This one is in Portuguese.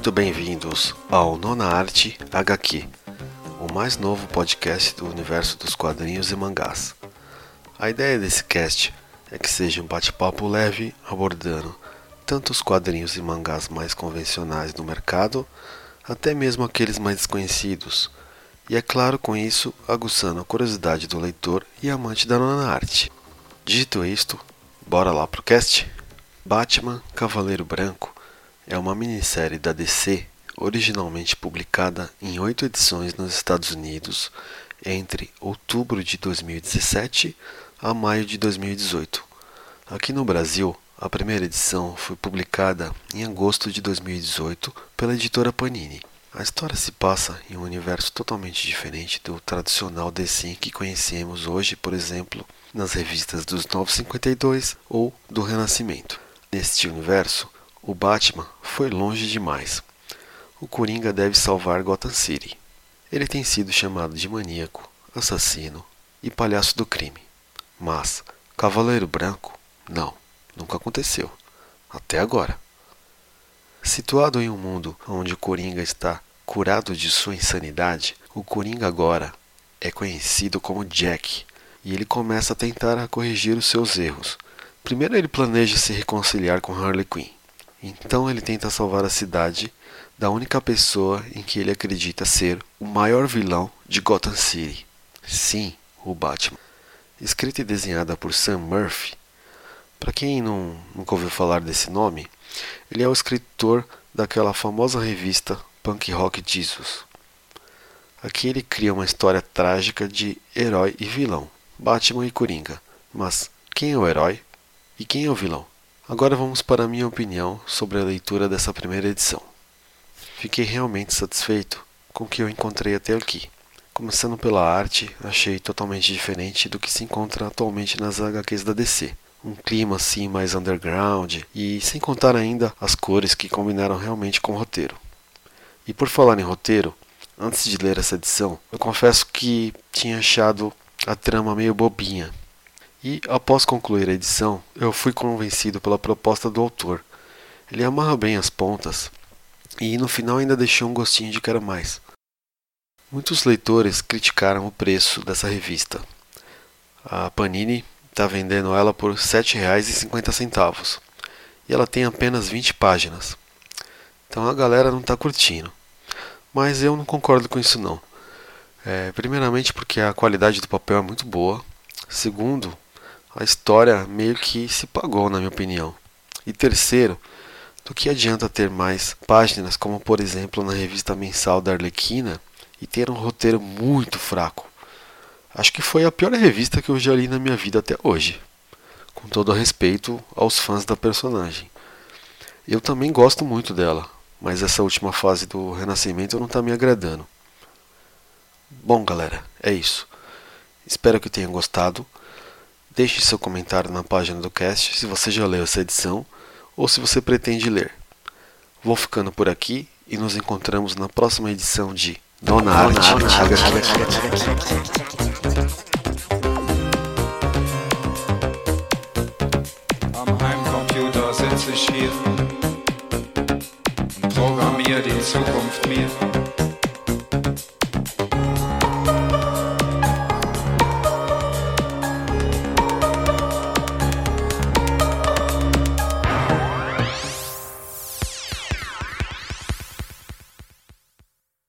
muito bem-vindos ao Nona Arte HQ, o mais novo podcast do universo dos quadrinhos e mangás. A ideia desse cast é que seja um bate-papo leve abordando tanto os quadrinhos e mangás mais convencionais do mercado, até mesmo aqueles mais desconhecidos, e é claro com isso aguçando a curiosidade do leitor e amante da Nona Arte. Dito isto, bora lá pro cast? Batman Cavaleiro Branco é uma minissérie da DC originalmente publicada em 8 edições nos Estados Unidos entre outubro de 2017 a maio de 2018. Aqui no Brasil, a primeira edição foi publicada em agosto de 2018 pela editora Panini. A história se passa em um universo totalmente diferente do tradicional DC que conhecemos hoje, por exemplo, nas revistas dos Novos 52 ou do Renascimento. Neste universo, o Batman foi longe demais. O Coringa deve salvar Gotham City. Ele tem sido chamado de maníaco, assassino e palhaço do crime. Mas Cavaleiro Branco? Não, nunca aconteceu. Até agora. Situado em um mundo onde o Coringa está curado de sua insanidade, o Coringa agora é conhecido como Jack, e ele começa a tentar corrigir os seus erros. Primeiro ele planeja se reconciliar com Harley Quinn. Então ele tenta salvar a cidade da única pessoa em que ele acredita ser o maior vilão de Gotham City. Sim, o Batman. Escrita e desenhada por Sam Murphy. Para quem nunca ouviu falar desse nome, ele é o escritor daquela famosa revista Punk Rock Jesus. Aqui ele cria uma história trágica de herói e vilão, Batman e Coringa. Mas quem é o herói e quem é o vilão? Agora vamos para a minha opinião sobre a leitura dessa primeira edição. Fiquei realmente satisfeito com o que eu encontrei até aqui. Começando pela arte, achei totalmente diferente do que se encontra atualmente nas HQs da DC. Um clima assim mais underground e sem contar ainda as cores que combinaram realmente com o roteiro. E por falar em roteiro, antes de ler essa edição, eu confesso que tinha achado a trama meio bobinha. E, após concluir a edição, eu fui convencido pela proposta do autor. Ele amarra bem as pontas e, no final, ainda deixou um gostinho de quero mais. Muitos leitores criticaram o preço dessa revista. A Panini está vendendo ela por R$ 7,50 e ela tem apenas 20 páginas. Então a galera não está curtindo. Mas eu não concordo com isso não. Primeiramente porque a qualidade do papel é muito boa. Segundo, a história meio que se pagou, na minha opinião. E terceiro, do que adianta ter mais páginas, como por exemplo na revista mensal da Arlequina, e ter um roteiro muito fraco? Acho que foi a pior revista que eu já li na minha vida até hoje, com todo respeito aos fãs da personagem. Eu também gosto muito dela, mas essa última fase do Renascimento não está me agradando. Bom galera, é isso. Espero que tenham gostado. Deixe seu comentário na página do cast se você já leu essa edição ou se você pretende ler. Vou ficando por aqui e nos encontramos na próxima edição de Nona Arte HQ. Am Heimcomputer sitze ich hier und programmiere die Zukunft mir.